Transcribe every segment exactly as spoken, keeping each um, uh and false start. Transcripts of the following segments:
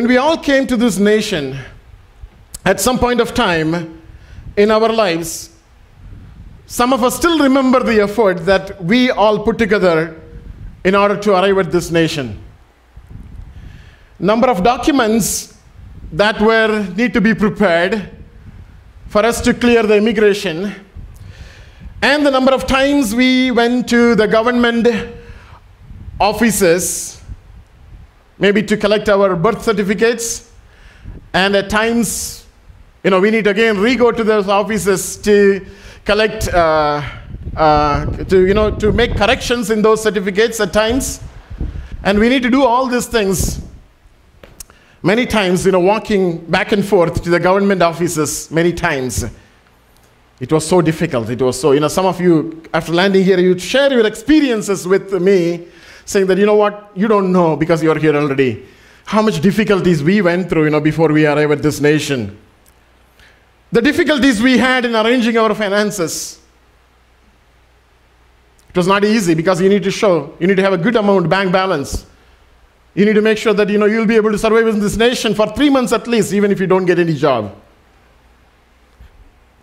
When we all came to this nation, at some point of time in our lives, some of us still remember the effort that we all put together in order to arrive at this nation. Number of documents that were need to be prepared for us to clear the immigration, and the number of times we went to the government offices, maybe to collect our birth certificates, and at times, you know, we need to again re-go to those offices to collect, uh, uh, to you know, to make corrections in those certificates at times, and we need to do all these things. Many times, you know, walking back and forth to the government offices, many times. It was so difficult. It was so, you know, some of you, after landing here, you share your experiences with me, saying that, you know what, you don't know because you're here already, how much difficulties we went through, you know, before we arrived at this nation. The difficulties we had in arranging our finances. It was not easy because you need to show, you need to have a good amount bank balance. You need to make sure that, you know, you'll be able to survive in this nation for three months at least, even if you don't get any job.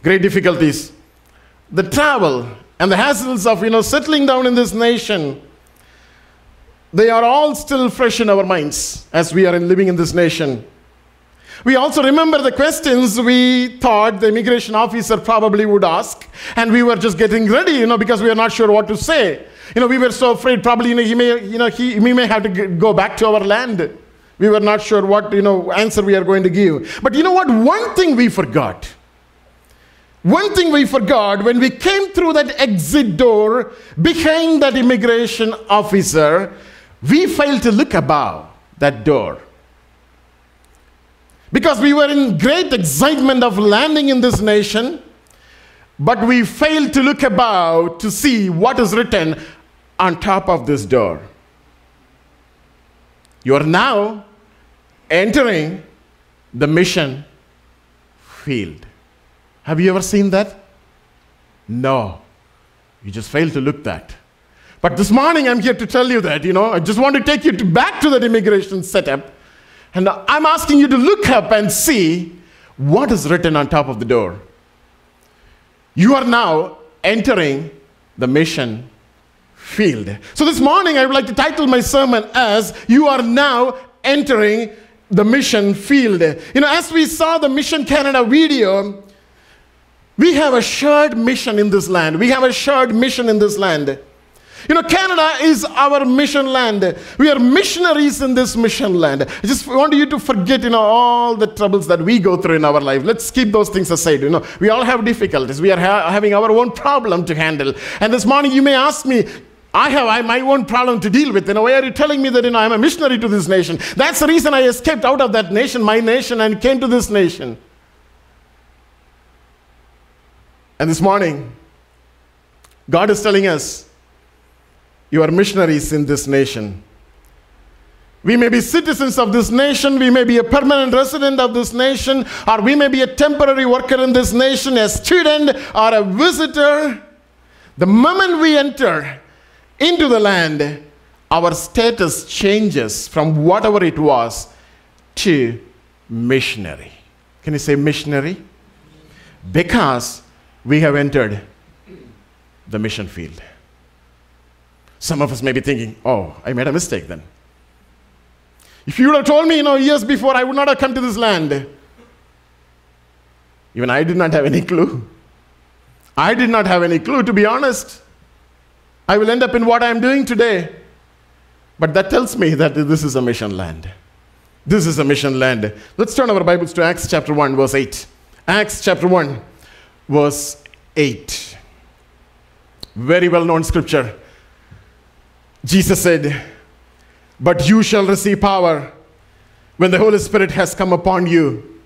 Great difficulties. The travel and the hassles of, you know, settling down in this nation, they are all still fresh in our minds as we are living in this nation. We also remember the questions we thought the immigration officer probably would ask, and we were just getting ready, you know, because we are not sure what to say. You know, we were so afraid, probably, you know, he may, you know, he, we may have to g- go back to our land. We were not sure what, you know, answer we are going to give. But you know what? One thing we forgot. One thing we forgot when we came through that exit door behind that immigration officer, we failed to look above that door. Because we were in great excitement of landing in this nation, but we failed to look above to see what is written on top of this door. You are now entering the mission field. Have you ever seen that? No. You just failed to look that. But this morning I'm here to tell you that, you know, I just want to take you to back to that immigration setup. And I'm asking you to look up and see what is written on top of the door. You are now entering the mission field. So this morning, I would like to title my sermon as, You Are Now Entering the Mission Field. You know, as we saw the Mission Canada video, we have a shared mission in this land. We have a shared mission in this land. You know, Canada is our mission land. We are missionaries in this mission land. I just want you to forget, you know, all the troubles that we go through in our life. Let's keep those things aside. You know, we all have difficulties. We are ha- having our own problem to handle. And this morning you may ask me, I have I, my own problem to deal with. You know, why are you telling me that, you know, I'm a missionary to this nation? That's the reason I escaped out of that nation, my nation, and came to this nation. And this morning, God is telling us, you are missionaries in this nation. We may be citizens of this nation, we may be a permanent resident of this nation, or we may be a temporary worker in this nation, a student or a visitor. The moment we enter into the land, our status changes from whatever it was to missionary. Can you say missionary? Because we have entered the mission field. Some of us may be thinking, oh, I made a mistake then. If you would have told me, you know, years before, I would not have come to this land. Even I did not have any clue. I did not have any clue, to be honest. I will end up in what I am doing today. But that tells me that this is a mission land. This is a mission land. Let's turn our Bibles to Acts chapter one, verse eight. Acts chapter one, verse eight. Very well-known scripture. Jesus said, but you shall receive power when the Holy Spirit has come upon you,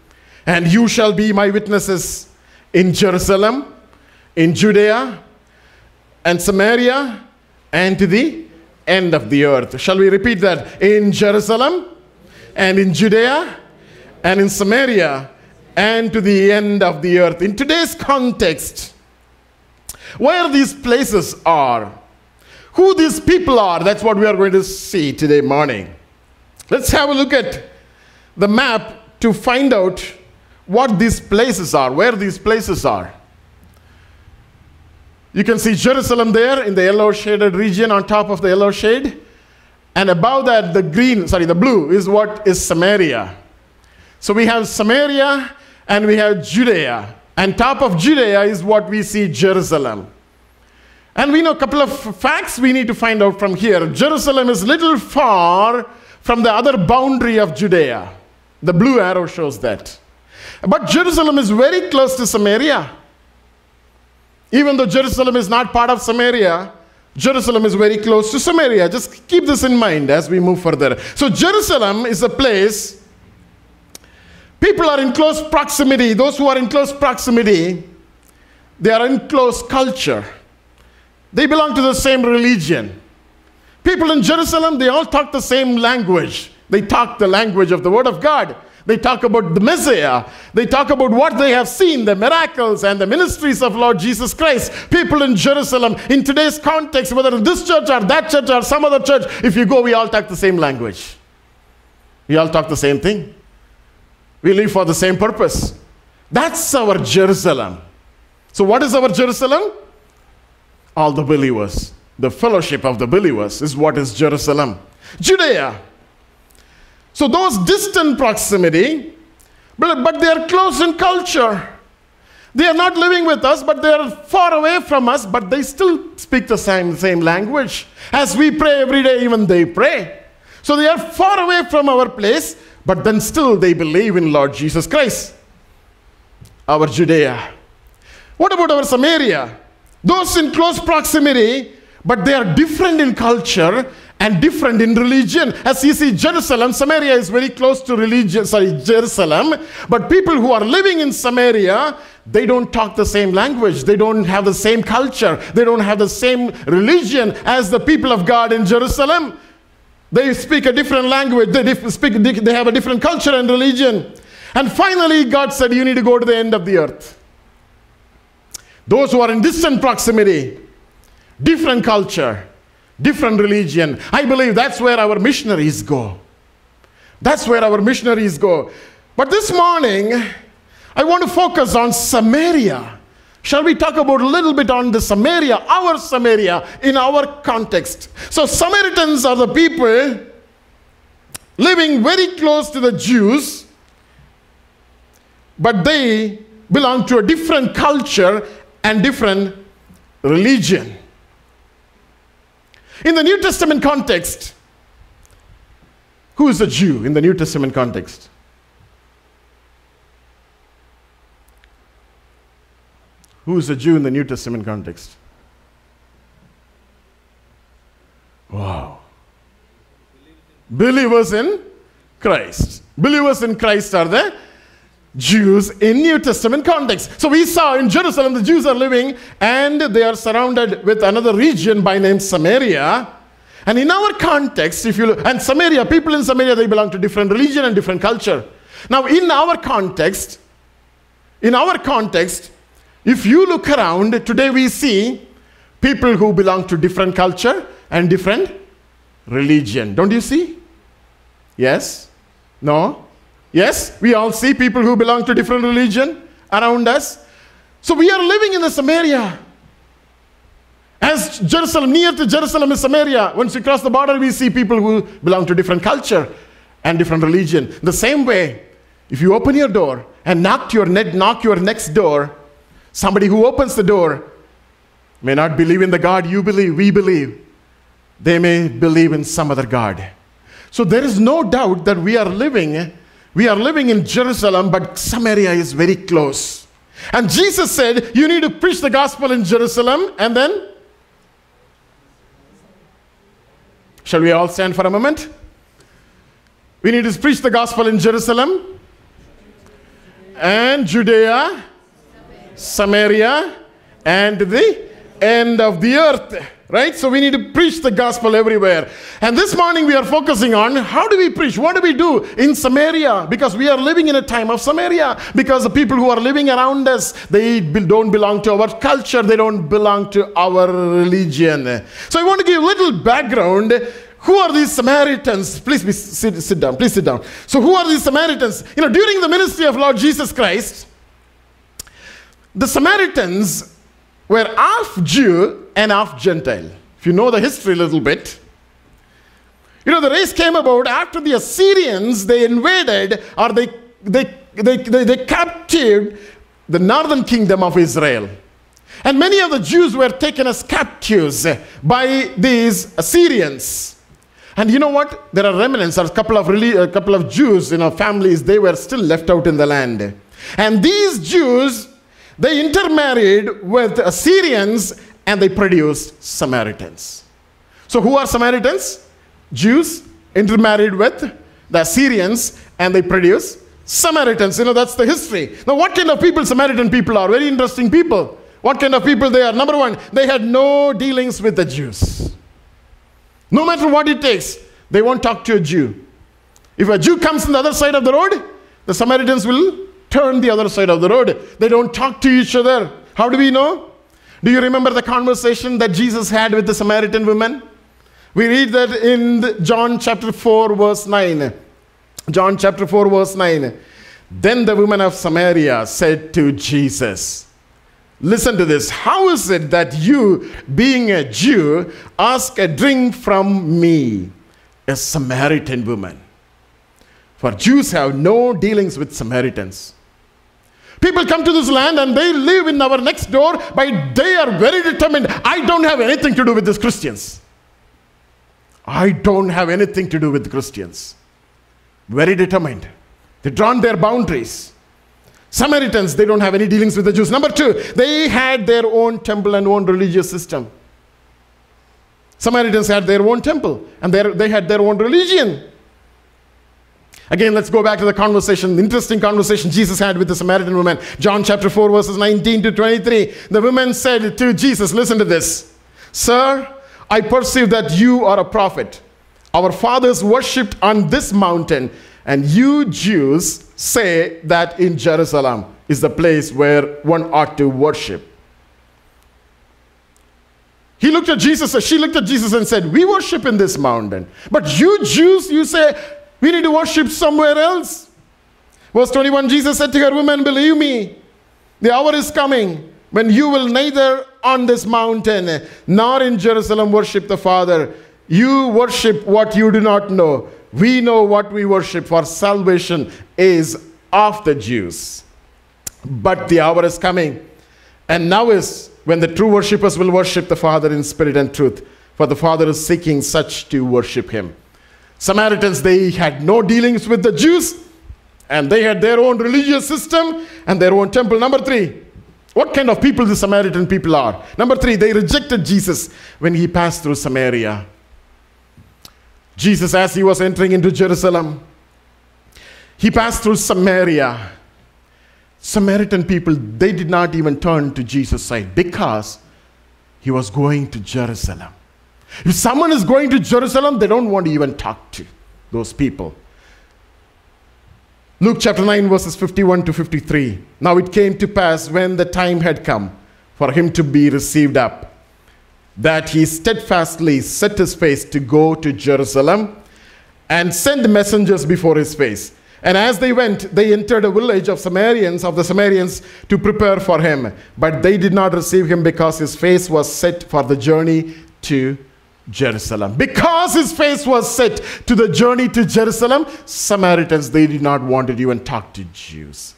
and you shall be my witnesses in Jerusalem, in Judea, and Samaria, and to the end of the earth. Shall we repeat that? In Jerusalem, and in Judea, and in Samaria, and to the end of the earth. In today's context, where these places are, who these people are, that's what we are going to see today morning. Let's have a look at the map to find out what these places are, where these places are. You can see Jerusalem there in the yellow shaded region on top of the yellow shade. And above that, the green, sorry, the blue is what is Samaria. So we have Samaria and we have Judea. And top of Judea is what we see Jerusalem. And we know a couple of facts we need to find out from here. Jerusalem is little far from the other boundary of Judea. The blue arrow shows that. But Jerusalem is very close to Samaria. Even though Jerusalem is not part of Samaria, Jerusalem is very close to Samaria. Just keep this in mind as we move further. So Jerusalem is a place, people are in close proximity. Those who are in close proximity, they are in close culture. They belong to the same religion. People in Jerusalem, they all talk the same language. They talk the language of the Word of God. They talk about the Messiah. They talk about what they have seen, the miracles and the ministries of Lord Jesus Christ. People in Jerusalem, in today's context, whether this church or that church or some other church, if you go, we all talk the same language. We all talk the same thing. We live for the same purpose. That's our Jerusalem. So what is our Jerusalem? All the believers. The fellowship of the believers is what is Jerusalem. Judea. So those distant proximity, but, but they are close in culture. They are not living with us, but they are far away from us, but they still speak the same, same language. As we pray every day, even they pray. So they are far away from our place, but then still they believe in Lord Jesus Christ. Our Judea. What about our Samaria? Those in close proximity, but they are different in culture and different in religion. As you see, Jerusalem, Samaria is very close to religion, sorry, Jerusalem. But people who are living in Samaria, they don't talk the same language. They don't have the same culture. They don't have the same religion as the people of God in Jerusalem. They speak a different language. They, dif- speak, they have a different culture and religion. And finally, God said, you need to go to the end of the earth. Those who are in distant proximity, different culture, different religion. I believe that's where our missionaries go. That's where our missionaries go. But this morning, I want to focus on Samaria. Shall we talk about a little bit on the Samaria, our Samaria, in our context? So Samaritans are the people living very close to the Jews, but they belong to a different culture and different religion. In the New Testament context, who is a Jew in the New Testament context? Who is a Jew in the New Testament context? Wow. Believers in Christ. Believers in Christ are the Jews in New Testament context. So we saw in Jerusalem, the Jews are living and they are surrounded with another region by name Samaria. And in our context, if you look, and Samaria, people in Samaria, they belong to different religion and different culture. Now in our context, in our context, if you look around, today we see people who belong to different culture and different religion. Don't you see? Yes? No? Yes, we all see people who belong to different religion around us. So we are living in the Samaria. As Jerusalem, near to Jerusalem is Samaria. Once you cross the border, we see people who belong to different culture and different religion. The same way, if you open your door and knock your net, knock your next door, somebody who opens the door may not believe in the God you believe, we believe. They may believe in some other God. So there is no doubt that we are living We are living in Jerusalem, but Samaria is very close. And Jesus said, you need to preach the gospel in Jerusalem, and then? Shall we all stand for a moment? We need to preach the gospel in Jerusalem, and Judea, Samaria, and the end of the earth. Right? So we need to preach the gospel everywhere. And this morning we are focusing on how do we preach? What do we do in Samaria? Because we are living in a time of Samaria. Because the people who are living around us, they don't belong to our culture. They don't belong to our religion. So I want to give a little background. Who are these Samaritans? Please be, sit, sit down. Please sit down. So who are these Samaritans? You know, during the ministry of Lord Jesus Christ, the Samaritans were half Jew and half Gentile. If you know the history a little bit. You know, the race came about after the Assyrians, they invaded or they, they, they, they, they captured the northern kingdom of Israel. And many of the Jews were taken as captives by these Assyrians. And you know what? There are remnants, or a couple of, really, a couple of Jews in our families, they were still left out in the land. And these Jews, they intermarried with Assyrians and they produced Samaritans. So who are Samaritans? Jews intermarried with the Assyrians and they produce Samaritans. You know, that's the history. Now, what kind of people Samaritan people are? Very interesting people. What kind of people they are? Number one, they had no dealings with the Jews. No matter what it takes, they won't talk to a Jew. If a Jew comes on the other side of the road, the Samaritans will turn the other side of the road. They don't talk to each other. How do we know? Do you remember the conversation that Jesus had with the Samaritan woman? We read that in John chapter four, verse nine. John chapter four, verse nine. Then the woman of Samaria said to Jesus, listen to this. How is it that you, being a Jew, ask a drink from me, a Samaritan woman? For Jews have no dealings with Samaritans. People come to this land and they live in our next door, but they are very determined. I don't have anything to do with these Christians. I don't have anything to do with Christians. Very determined. They've drawn their boundaries. Samaritans, they don't have any dealings with the Jews. Number two, they had their own temple and own religious system. Samaritans had their own temple and they had their own religion. Again, let's go back to the conversation, the interesting conversation Jesus had with the Samaritan woman. John chapter four, verses nineteen to twenty-three. The woman said to Jesus, listen to this. Sir, I perceive that you are a prophet. Our fathers worshipped on this mountain, and you Jews say that in Jerusalem is the place where one ought to worship. He looked at Jesus, she looked at Jesus and said, we worship in this mountain. But you Jews, you say, we need to worship somewhere else. Verse twenty-one, Jesus said to her, woman, believe me, the hour is coming when you will neither on this mountain nor in Jerusalem worship the Father. You worship what you do not know. We know what we worship, for salvation is of the Jews. But the hour is coming, and now is when the true worshippers will worship the Father in spirit and truth, for the Father is seeking such to worship him. Samaritans, they had no dealings with the Jews, and they had their own religious system and their own temple. Number three, what kind of people the Samaritan people are? Number three, they rejected Jesus when he passed through Samaria. Jesus, as he was entering into Jerusalem, he passed through Samaria. Samaritan people, they did not even turn to Jesus' side because he was going to Jerusalem. If someone is going to Jerusalem, they don't want to even talk to those people. Luke chapter nine, verses fifty-one to fifty-three. Now it came to pass when the time had come for him to be received up, that he steadfastly set his face to go to Jerusalem and sent messengers before his face. And as they went, they entered a village of Samaritans, of the Samaritans to prepare for him. But they did not receive him because his face was set for the journey to Jerusalem. Because his face was set to the journey to Jerusalem, Samaritans, they did not want to even talk to Jews,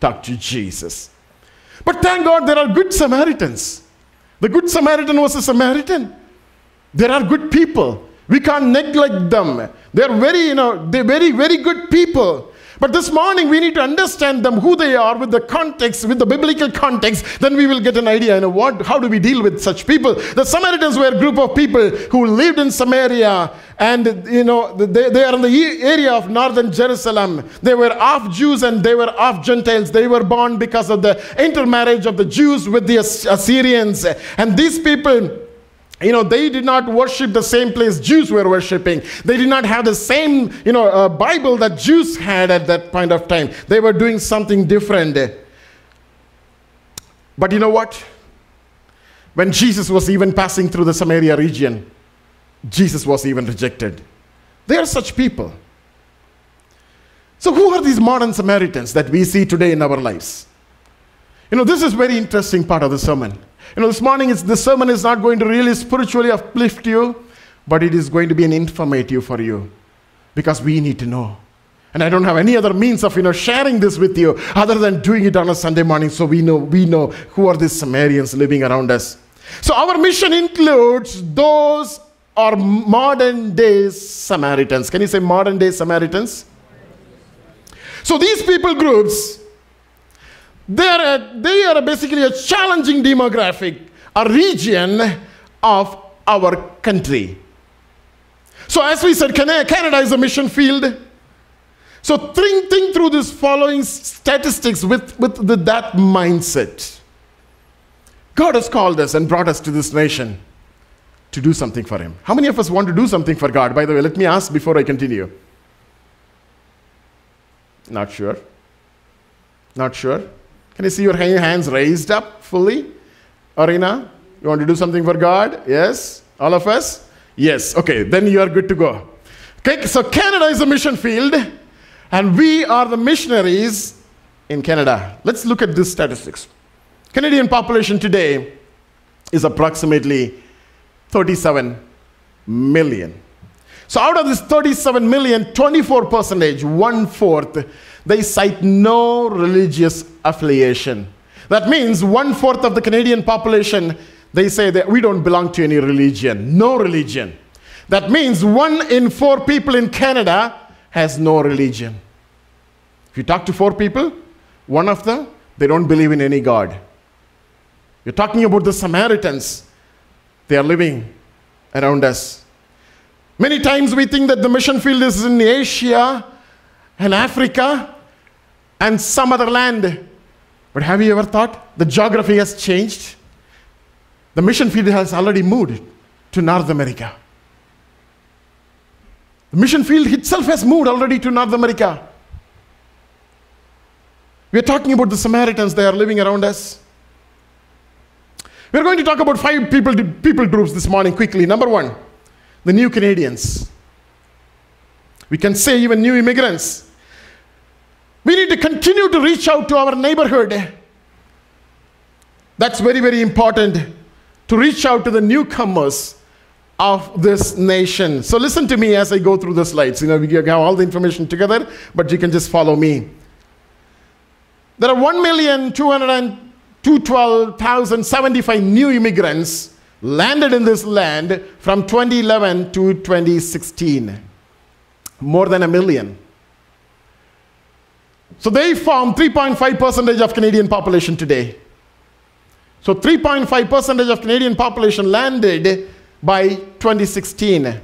talk to Jesus. But thank God there are good Samaritans. The good Samaritan was a Samaritan. There are good people. We can't neglect them. They're very, you know, they're very, very good people. But this morning we need to understand them, who they are, with the context, with the biblical context. Then we will get an idea, you know, what, how do we deal with such people? The Samaritans were a group of people who lived in Samaria, and you know, they, they are in the area of northern Jerusalem. They were half Jews and they were half Gentiles. They were born because of the intermarriage of the Jews with the Assyrians. And these people, you know, they did not worship the same place Jews were worshiping. They did not have the same, you know, uh, Bible that Jews had at that point of time. They were doing something different. But you know what? When Jesus was even passing through the Samaria region, Jesus was even rejected. They are such people. So who are these modern Samaritans that we see today in our lives? You know, this is very interesting part of the sermon. You know, this morning, it's, the sermon is not going to really spiritually uplift you, but it is going to be an informative for you, because we need to know. And I don't have any other means of, you know, sharing this with you other than doing it on a Sunday morning, so we know, we know who are these Samaritans living around us. So our mission includes those are modern-day Samaritans. Can you say modern-day Samaritans? So these people groups, they are, a, they are basically a challenging demographic, a region of our country. So as we said, Canada is a mission field. So think, think through this following statistics with, with the, that mindset. God has called us and brought us to this nation to do something for Him. How many of us want to do something for God? By the way, let me ask before I continue. Not sure. Not sure. Can you see your hands raised up fully? Arena, you want to do something for God? Yes? All of us? Yes. Okay, then you are good to go. Okay, so Canada is a mission field, and we are the missionaries in Canada. Let's look at these statistics. Canadian population today is approximately thirty-seven million. So out of this thirty-seven million, twenty-four percent, one-fourth, they cite no religious affiliation. That means one-fourth of the Canadian population, they say that we don't belong to any religion, no religion. That means one in four people in Canada has no religion. If you talk to four people, one of them, they don't believe in any God. You're talking about the Samaritans. They are living around us. Many times we think that the mission field is in Asia and Africa and some other land. But have you ever thought the geography has changed? The mission field has already moved to North America. The mission field itself has moved already to North America. We are talking about the Samaritans, they are living around us. We are going to talk about five people, people groups this morning quickly. Number one. The new Canadians. We can say even new immigrants. We need to continue to reach out to our neighborhood. That's very, very important, to reach out to the newcomers of this nation. So listen to me as I go through the slides. You know, we have all the information together, but you can just follow me. There are one million two hundred twelve thousand seventy-five new immigrants landed in this land from twenty eleven to twenty sixteen, more than a million. So they form three point five percent of Canadian population today. So three point five percent of Canadian population landed by twenty sixteen.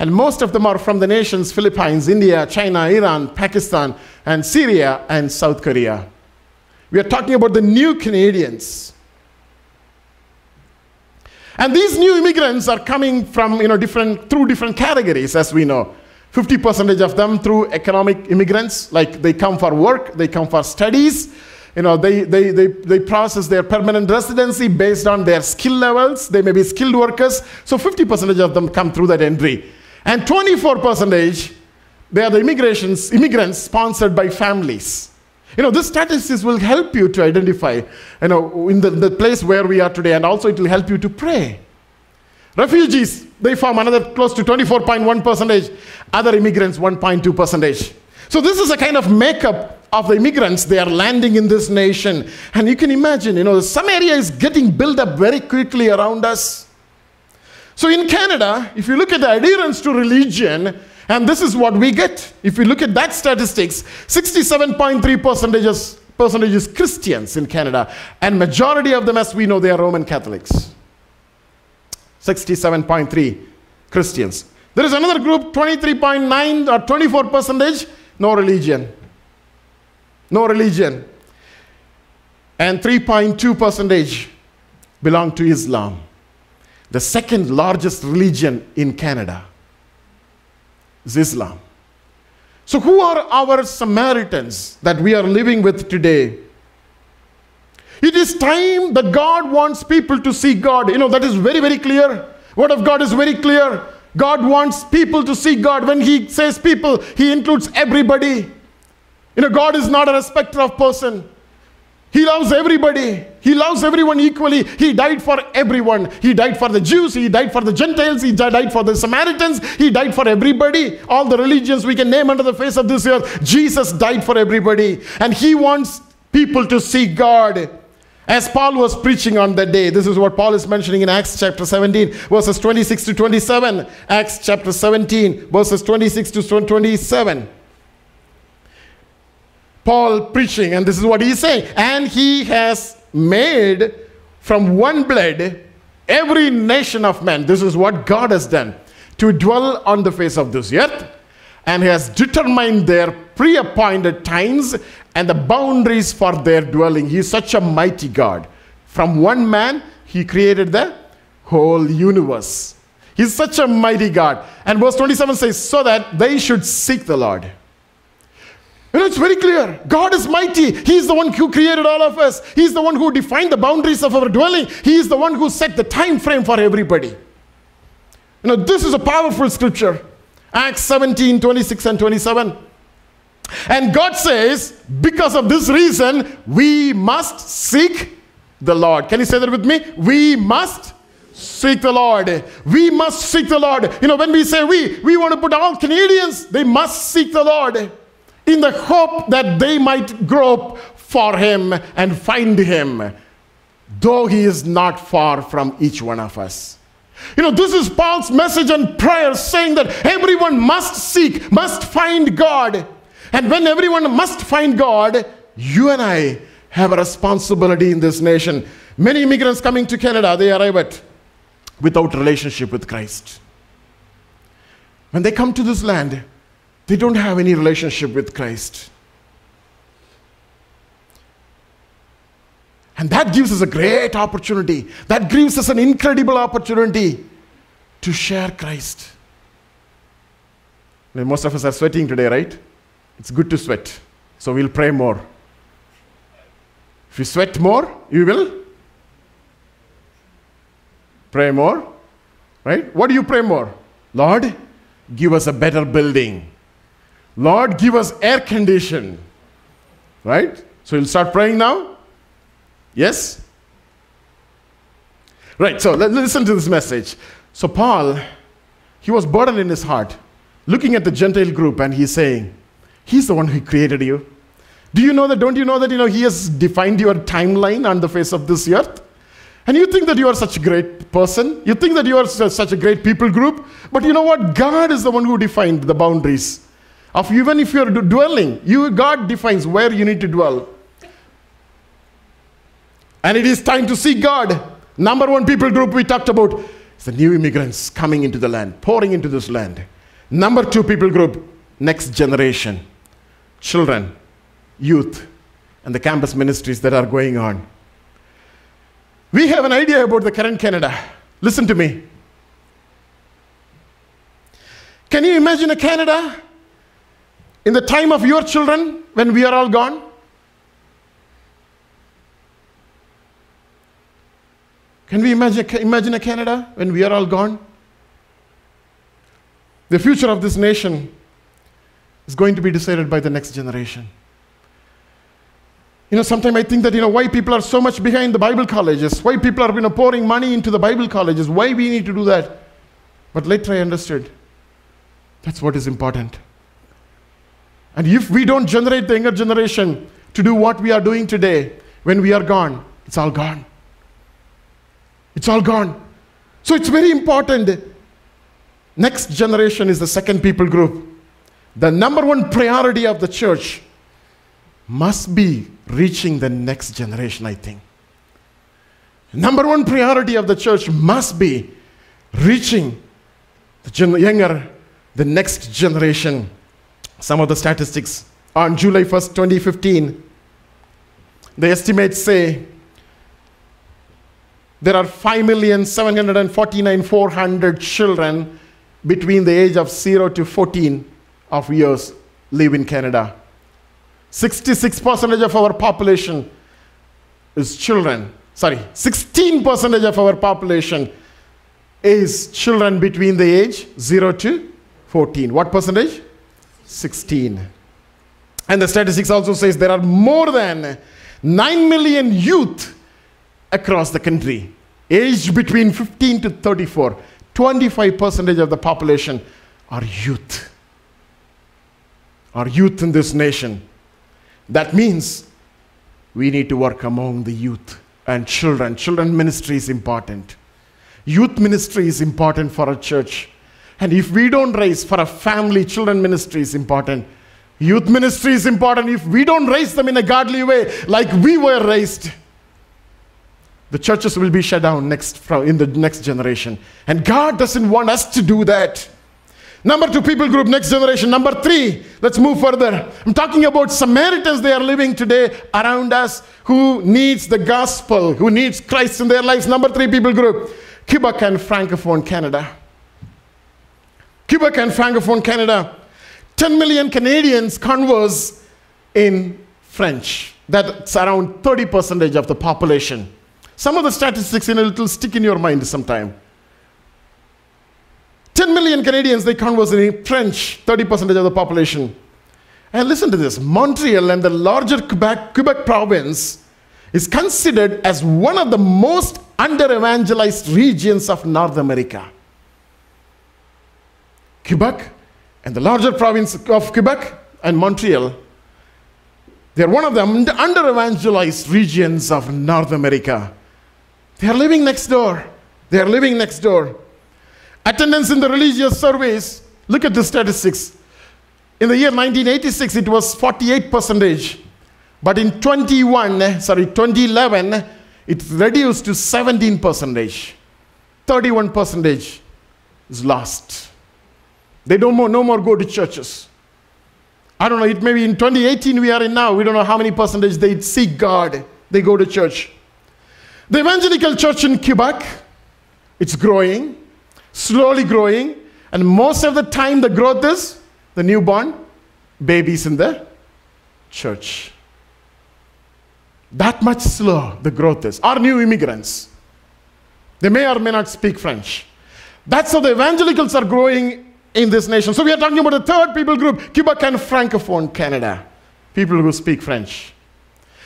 And most of them are from the nations Philippines, India, China, Iran, Pakistan, and Syria, and South Korea. We are talking about the new Canadians. And these new immigrants are coming from, you know, different, through different categories, as we know. fifty percent of them through economic immigrants, like they come for work, they come for studies. You know, they, they, they, they process their permanent residency based on their skill levels. They may be skilled workers. So fifty percent of them come through that entry. And twenty-four percent, they are the immigrations, immigrants sponsored by families. You know, this statistics will help you to identify, you know, in the, the place where we are today, and also it will help you to pray. Refugees, they form another close to twenty-four point one percent, other immigrants one point two percent. So this is a kind of makeup of the immigrants they are landing in this nation. And you can imagine, you know, some area is getting built up very quickly around us. So in Canada, if you look at the adherence to religion, and this is what we get. If we look at that statistics, sixty-seven point three percent is Christians in Canada. And majority of them, as we know, they are Roman Catholics. sixty-seven point three Christians. There is another group, twenty-three point nine or twenty-four percent, no religion. No religion. And three point two percent belong to Islam, the second largest religion in Canada. Islam. So who are our Samaritans that we are living with today? It is time that God wants people to see God. You know, that is very, very clear. Word of God is very clear. God wants people to see God. When he says people, he includes everybody. You know, God is not a respecter of person. He loves everybody. He loves everyone equally. He died for everyone. He died for the Jews. He died for the Gentiles. He died for the Samaritans. He died for everybody. All the religions we can name under the face of this earth, Jesus died for everybody. And he wants people to see God. As Paul was preaching on that day, this is what Paul is mentioning in Acts chapter seventeen, verses twenty-six to twenty-seven. Acts chapter seventeen, verses twenty-six to twenty-seven. Paul preaching, and this is what he's saying. And he has made from one blood every nation of men. This is what God has done, to dwell on the face of this earth. And he has determined their pre-appointed times and the boundaries for their dwelling. He is such a mighty God. From one man, he created the whole universe. He is such a mighty God. And verse twenty-seven says, so that they should seek the Lord. You know, it's very clear. God is mighty. He is the one who created all of us. He is the one who defined the boundaries of our dwelling. He is the one who set the time frame for everybody. You know, this is a powerful scripture. Acts seventeen, twenty-six and twenty-seven. And God says, because of this reason, we must seek the Lord. Can you say that with me? We must seek the Lord. We must seek the Lord. You know, when we say we, we want to put all Canadians, they must seek the Lord in the hope that they might grope for him and find him, though he is not far from each one of us. You know, this is Paul's message and prayer, saying that everyone must seek, must find God. And when everyone must find God, you and I have a responsibility in this nation. Many immigrants coming to Canada, they arrive at without relationship with Christ. When they come to this land, they don't have any relationship with Christ. And that gives us a great opportunity. That gives us an incredible opportunity to share Christ. I mean, most of us are sweating today, right? It's good to sweat. So we'll pray more. If you sweat more, you will pray more, right? What do you pray more? Lord, give us a better building. Lord, give us air condition, right? So you'll start praying now. Yes? Right, so listen to this message. So Paul, he was burdened in his heart, looking at the Gentile group, and he's saying, he's the one who created you. Do you know that? Don't you know that, you know, he has defined your timeline on the face of this earth? And you think that you are such a great person. You think that you are such a great people group. But you know what? God is the one who defined the boundaries of even if you're dwelling. You, God defines where you need to dwell. And it is time to see God. Number one people group we talked about is the new immigrants coming into the land, pouring into this land. Number two people group, next generation. Children, youth, and the campus ministries that are going on. We have an idea about the current Canada. Listen to me. Can you imagine a Canada in the time of your children when we are all gone? Can we imagine, imagine a Canada when we are all gone? The future of this nation is going to be decided by the next generation. You know, sometimes I think that, you know, why people are so much behind the Bible colleges, why people are, you know, pouring money into the Bible colleges, why we need to do that. But later I understood that's what is important. And if we don't generate the younger generation to do what we are doing today, when we are gone, it's all gone. It's all gone. So it's very important. Next generation is the second people group. The number one priority of the church must be reaching the next generation, I think. Number one priority of the church must be reaching the gen- younger, the next generation. Some of the statistics. On July first, twenty fifteen, the estimates say there are five million seven hundred forty-nine thousand four hundred children between the age of zero to fourteen of years live in Canada. sixty-six percent of our population is children. Sorry, sixteen percent of our population is children between the age zero to fourteen. What percentage? sixteen. And the statistics also says there are more than nine million youth across the country, aged between fifteen to thirty-four. twenty-five percent of the population are youth. Are youth in this nation. That means we need to work among the youth and children. Children ministry is important. Youth ministry is important for a church. And if we don't raise for a family, children ministry is important. Youth ministry is important. If we don't raise them in a godly way, like we were raised, the churches will be shut down next from in the next generation. And God doesn't want us to do that. Number two, people group, next generation. Number three, let's move further. I'm talking about Samaritans. They are living today around us who needs the gospel, who needs Christ in their lives. Number three, people group, Quebec and Francophone Canada. Quebec and Francophone Canada. ten million Canadians converse in French. That's around thirty percent of the population. Some of the statistics in a little stick in your mind sometime. ten million Canadians, they converse in French, thirty percent of the population. And listen to this, Montreal and the larger Quebec, Quebec province is considered as one of the most under-evangelized regions of North America. Quebec and the larger province of Quebec and Montreal, they're one of the under-evangelized regions of North America. They are living next door. They are living next door. Attendance in the religious surveys, look at the statistics. In the year nineteen eighty-six, it was forty-eight percent. But in twenty-one, sorry, twenty eleven, it reduced to seventeen percent. thirty-one percent is lost. They don't more, no more go to churches. I don't know, it may be in twenty eighteen we are in now, we don't know how many percentage they seek God, they go to church. The evangelical church in Quebec, it's growing, slowly growing, and most of the time the growth is the newborn babies in the church. That much slow the growth is. Are new immigrants. They may or may not speak French. That's how the evangelicals are growing in this nation. So we are talking about the third people group, Quebec and Francophone Canada, people who speak French.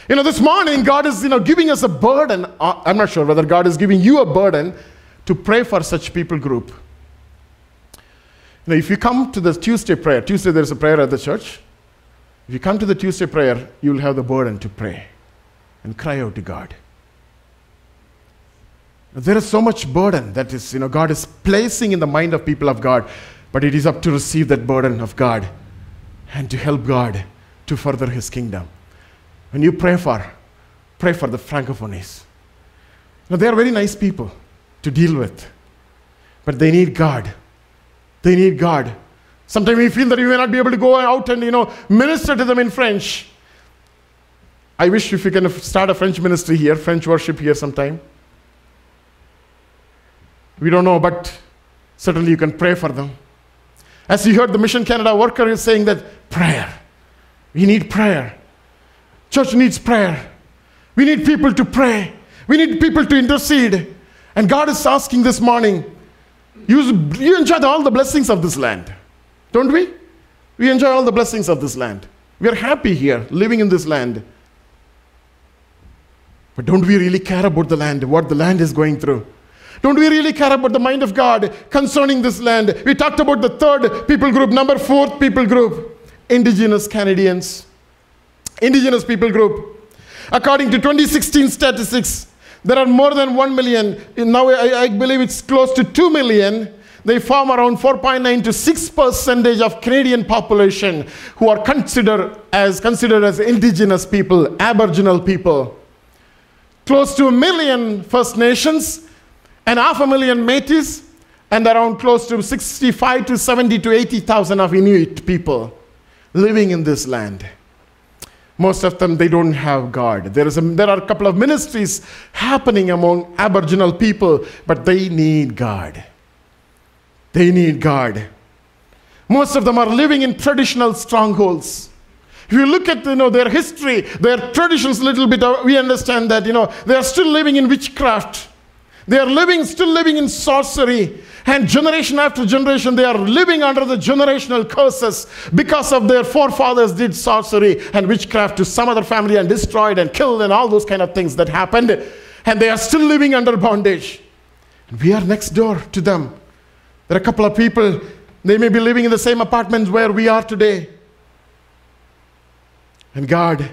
You know, this morning God is, you know, giving us a burden. Uh, I'm not sure whether God is giving you a burden to pray for such people group. You know, if you come to the Tuesday prayer, Tuesday there's a prayer at the church. If you come to the Tuesday prayer, you'll have the burden to pray and cry out to God. There is so much burden that is, you know, God is placing in the mind of people of God. But it is up to receive that burden of God and to help God to further His kingdom. When you pray for, pray for the Francophonies. Now, they are very nice people to deal with, but they need God. They need God. Sometimes we feel that we may not be able to go out and, you know, minister to them in French. I wish if we can start a French ministry here, French worship here sometime. We don't know, but certainly you can pray for them. As you heard, the Mission Canada worker is saying that prayer. We need prayer. Church needs prayer. We need people to pray. We need people to intercede. And God is asking this morning, you, you enjoy all the blessings of this land, don't we? We enjoy all the blessings of this land. We are happy here, living in this land. But don't we really care about the land, what the land is going through? Don't we really care about the mind of God concerning this land? We talked about the third people group. Number fourth people group, Indigenous Canadians. Indigenous people group. According to twenty sixteen statistics, there are more than one million. Now I, I believe it's close to two million. They form around four point nine to six percent of Canadian population who are considered as, considered as Indigenous people, Aboriginal people. Close to a million First Nations, and half a million Métis, and around close to sixty-five to seventy to eighty thousand of Inuit people living in this land. Most of them, they don't have God. There is a, there are a couple of ministries happening among Aboriginal people, but they need God. They need God. Most of them are living in traditional strongholds. If you look at, you know, their history, their traditions a little bit, we understand that, you know, they are still living in witchcraft. They are living, still living in sorcery, and generation after generation they are living under the generational curses because of their forefathers did sorcery and witchcraft to some other family and destroyed and killed and all those kind of things that happened, and they are still living under bondage. We are next door to them. There are a couple of people, they may be living in the same apartments where we are today. And God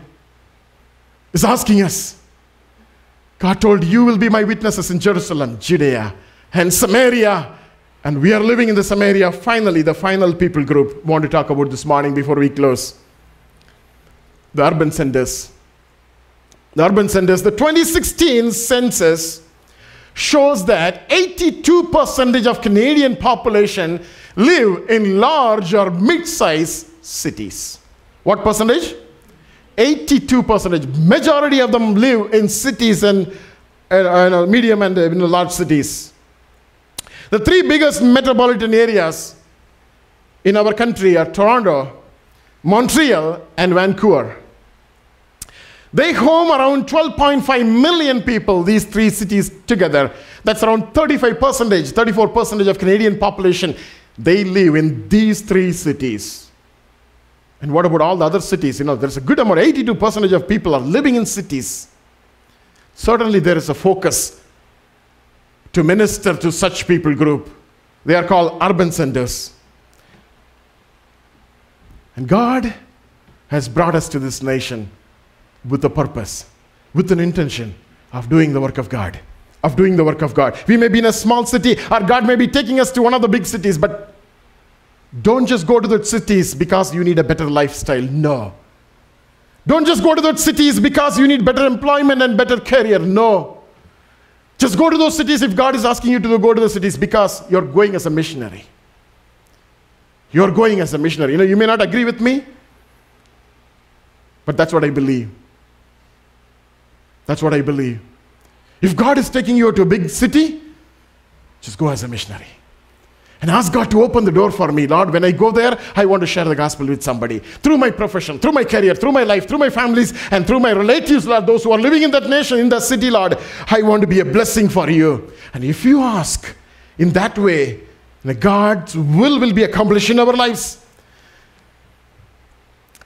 is asking us. God told, you will be my witnesses in Jerusalem, Judea, and Samaria. And we are living in the Samaria. Finally, the final people group we want to talk about this morning before we close. The urban centers. The urban centers. The twenty sixteen census shows that eighty-two percent of Canadian population live in large or mid-sized cities. What percentage? eighty-two percent, majority of them live in cities and uh, uh, medium and uh, in large cities. The three biggest metropolitan areas in our country are Toronto, Montreal, and Vancouver. They home around twelve point five million people, these three cities together. That's around thirty-five percent, thirty-four percent of Canadian population. They live in these three cities. And what about all the other cities? You know, there's a good amount, eighty-two percent of people are living in cities. Certainly there is a focus to minister to such people group. They are called urban centers. And God has brought us to this nation with a purpose, with an intention of doing the work of God, of doing the work of God. We may be in a small city, or God may be taking us to one of the big cities, but don't just go to those cities because you need a better lifestyle. No. Don't just go to those cities because you need better employment and better career. No. Just go to those cities if God is asking you to go to those cities because you're going as a missionary. You're going as a missionary. You know, you may not agree with me, but that's what I believe. That's what I believe. If God is taking you to a big city, just go as a missionary. And ask God to open the door for me. Lord, when I go there, I want to share the gospel with somebody. Through my profession, through my career, through my life, through my families, and through my relatives, Lord, those who are living in that nation, in that city, Lord, I want to be a blessing for you. And if you ask in that way, God's will will be accomplished in our lives.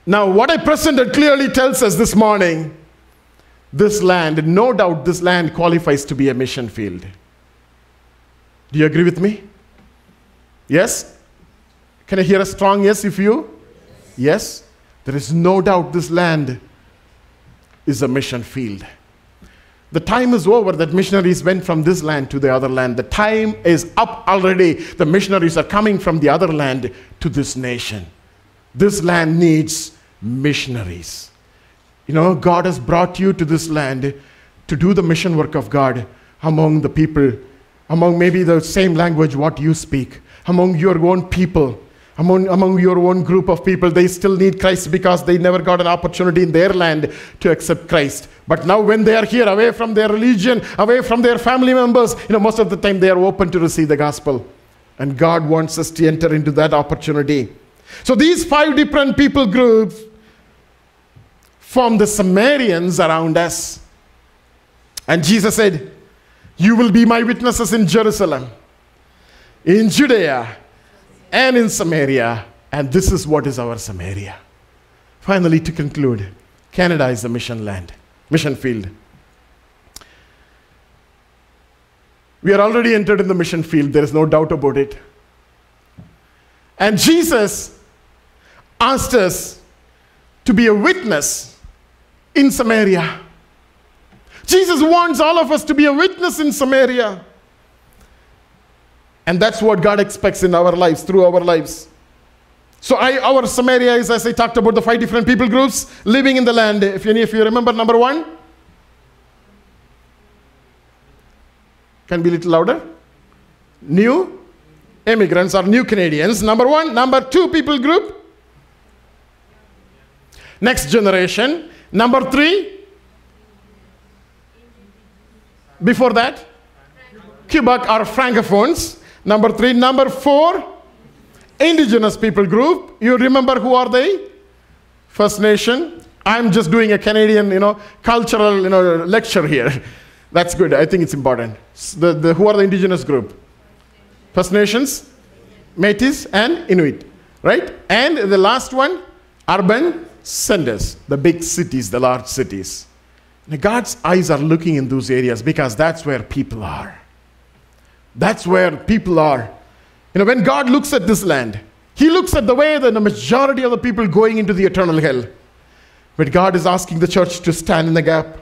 Now, what I presented clearly tells us this morning, this land, no doubt this land qualifies to be a mission field. Do you agree with me? Yes? Can I hear a strong yes if you? Yes. Yes? There is no doubt this land is a mission field. The time is over that missionaries went from this land to the other land. The time is up already. The missionaries are coming from the other land to this nation. This land needs missionaries. You know, God has brought you to this land to do the mission work of God among the people, among maybe the same language what you speak. Among your own people, among, among your own group of people, they still need Christ because they never got an opportunity in their land to accept Christ. But now when they are here, away from their religion, away from their family members, you know, most of the time they are open to receive the gospel. And God wants us to enter into that opportunity. So these five different people groups form the Samaritans around us. And Jesus said, you will be my witnesses in Jerusalem, in Judea and in Samaria, and this is what is our Samaria. Finally, to conclude, Canada is a mission land, mission field. We are already entered in the mission field, there is no doubt about it. And Jesus asked us to be a witness in Samaria. Jesus wants all of us to be a witness in Samaria. And that's what God expects in our lives, through our lives. So I, our Samaria is, as I talked about, the five different people groups living in the land. If any of you remember number one? Can be a little louder? New immigrants or new Canadians. Number one. Number two people group. Next generation. Number three. Before that. Quebec are Francophones. Number three. Number four, Indigenous people group. You remember who are they? First Nation. I'm just doing a Canadian, you know, cultural, you know, lecture here. That's good. I think it's important. So the, the, who are the indigenous group? First Nations, Métis, and Inuit, right? And the last one, urban centers, the big cities, the large cities. Now God's eyes are looking in those areas because that's where people are. That's where people are. You know, when God looks at this land, he looks at the way that the majority of the people going into the eternal hell. But God is asking the church to stand in the gap.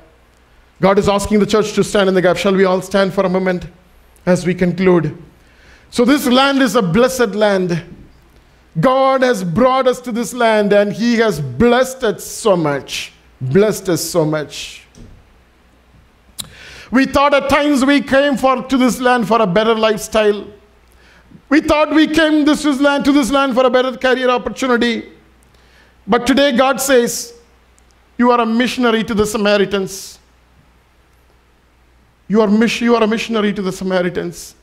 God is asking the church to stand in the gap. Shall we all stand for a moment as we conclude? So this land is a blessed land. God has brought us to this land and he has blessed us so much. Blessed us so much. We thought at times we came for, to this land for a better lifestyle. We thought we came this land, to this land for a better career opportunity. But today God says, you are a missionary to the Samaritans. You are, you are a missionary to the Samaritans.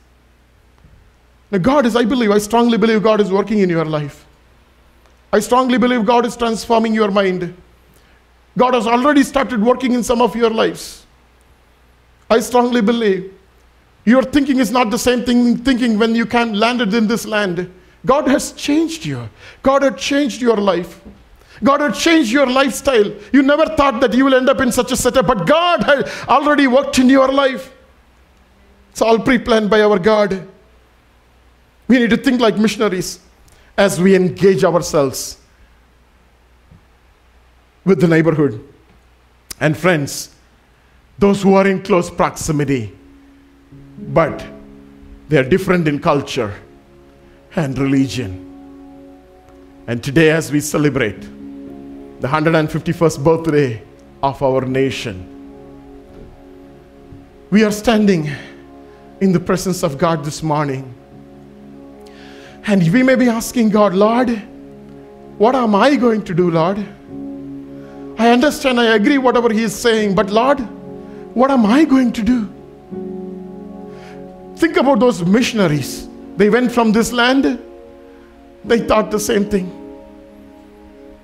Now God is, I believe, I strongly believe God is working in your life. I strongly believe God is transforming your mind. God has already started working in some of your lives. I strongly believe your thinking is not the same thing thinking when you can landed in this land. God has changed you. God has changed your life. God has changed your lifestyle. You never thought that you will end up in such a setup, but God had already worked in your life. It's all pre-planned by our God. We need to think like missionaries as we engage ourselves with the neighborhood and friends, those who are in close proximity, but they are different in culture and religion. And today as we celebrate the one hundred fifty-first birthday of our nation, we are standing in the presence of God this morning. And we may be asking God, Lord, what am I going to do, Lord? I understand, I agree whatever he is saying, but Lord, what am I going to do? Think about those missionaries. They went from this land. They thought the same thing.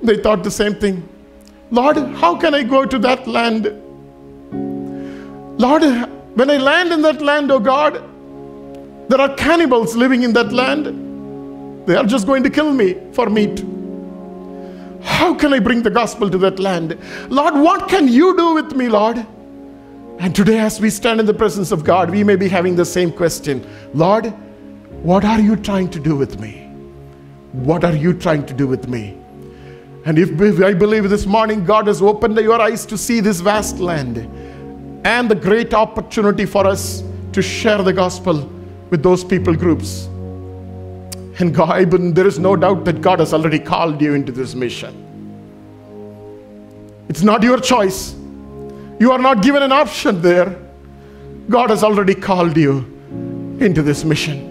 They thought the same thing. Lord, how can I go to that land? Lord, when I land in that land, oh God, there are cannibals living in that land. They are just going to kill me for meat. How can I bring the gospel to that land? Lord, what can you do with me, Lord? And today as we stand in the presence of God, we may be having the same question. Lord, what are you trying to do with me? What are you trying to do with me? And if, if I believe this morning, God has opened your eyes to see this vast land and the great opportunity for us to share the gospel with those people groups. And God, there is no doubt that God has already called you into this mission. It's not your choice. You are not given an option there. God has already called you into this mission.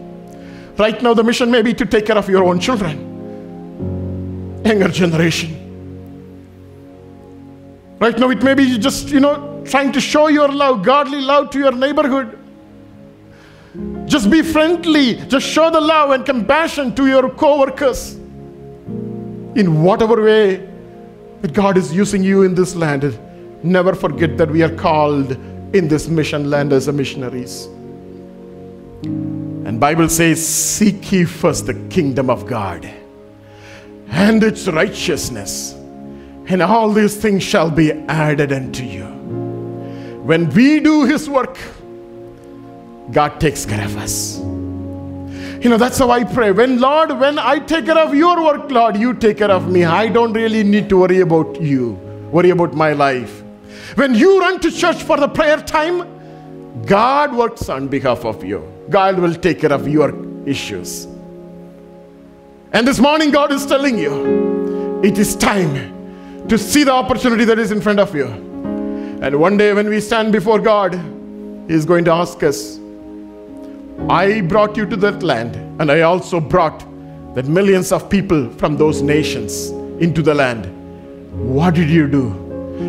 Right now, the mission may be to take care of your own children, younger generation. Right now, it may be just, you know, trying to show your love, godly love to your neighborhood. Just be friendly. Just show the love and compassion to your co-workers. In whatever way that God is using you in this land, never forget that we are called in this mission land as missionaries. And Bible says, seek ye first the kingdom of God and its righteousness, and all these things shall be added unto you. When we do his work, God takes care of us. You know, that's how I pray. When, Lord, when I take care of your work, Lord, you take care of me. I don't really need to worry about you, worry about my life. When you run to church for the prayer time, God works on behalf of you. God will take care of your issues. And this morning, God is telling you, it is time to see the opportunity that is in front of you. And one day when we stand before God, he is going to ask us, I brought you to that land, and I also brought that millions of people from those nations into the land. What did you do?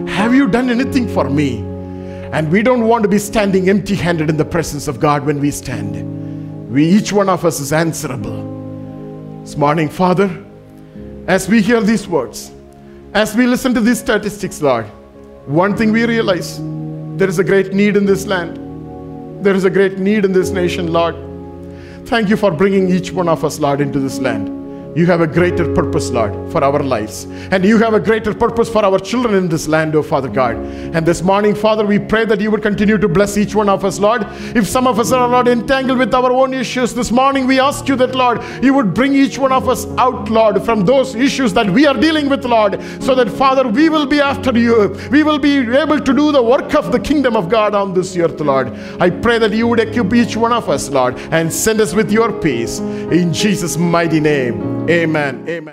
Have you done anything for me? And we don't want to be standing empty-handed in the presence of God when we stand. We, each one of us, is answerable. This morning, Father, as we hear these words, as we listen to these statistics, Lord, one thing we realize, There is a great need in this land. There is a great need in this nation, Lord. Thank you for bringing each one of us, Lord, into this land. You have a greater purpose, Lord, for our lives. And you have a greater purpose for our children in this land, oh Father God. And this morning, Father, we pray that you would continue to bless each one of us, Lord. If some of us are, Lord, entangled with our own issues this morning, we ask you that, Lord, you would bring each one of us out, Lord, from those issues that we are dealing with, Lord, so that, Father, we will be after you. We will be able to do the work of the kingdom of God on this earth, Lord. I pray that you would equip each one of us, Lord, and send us with your peace. In Jesus' mighty name. Amen. Amen.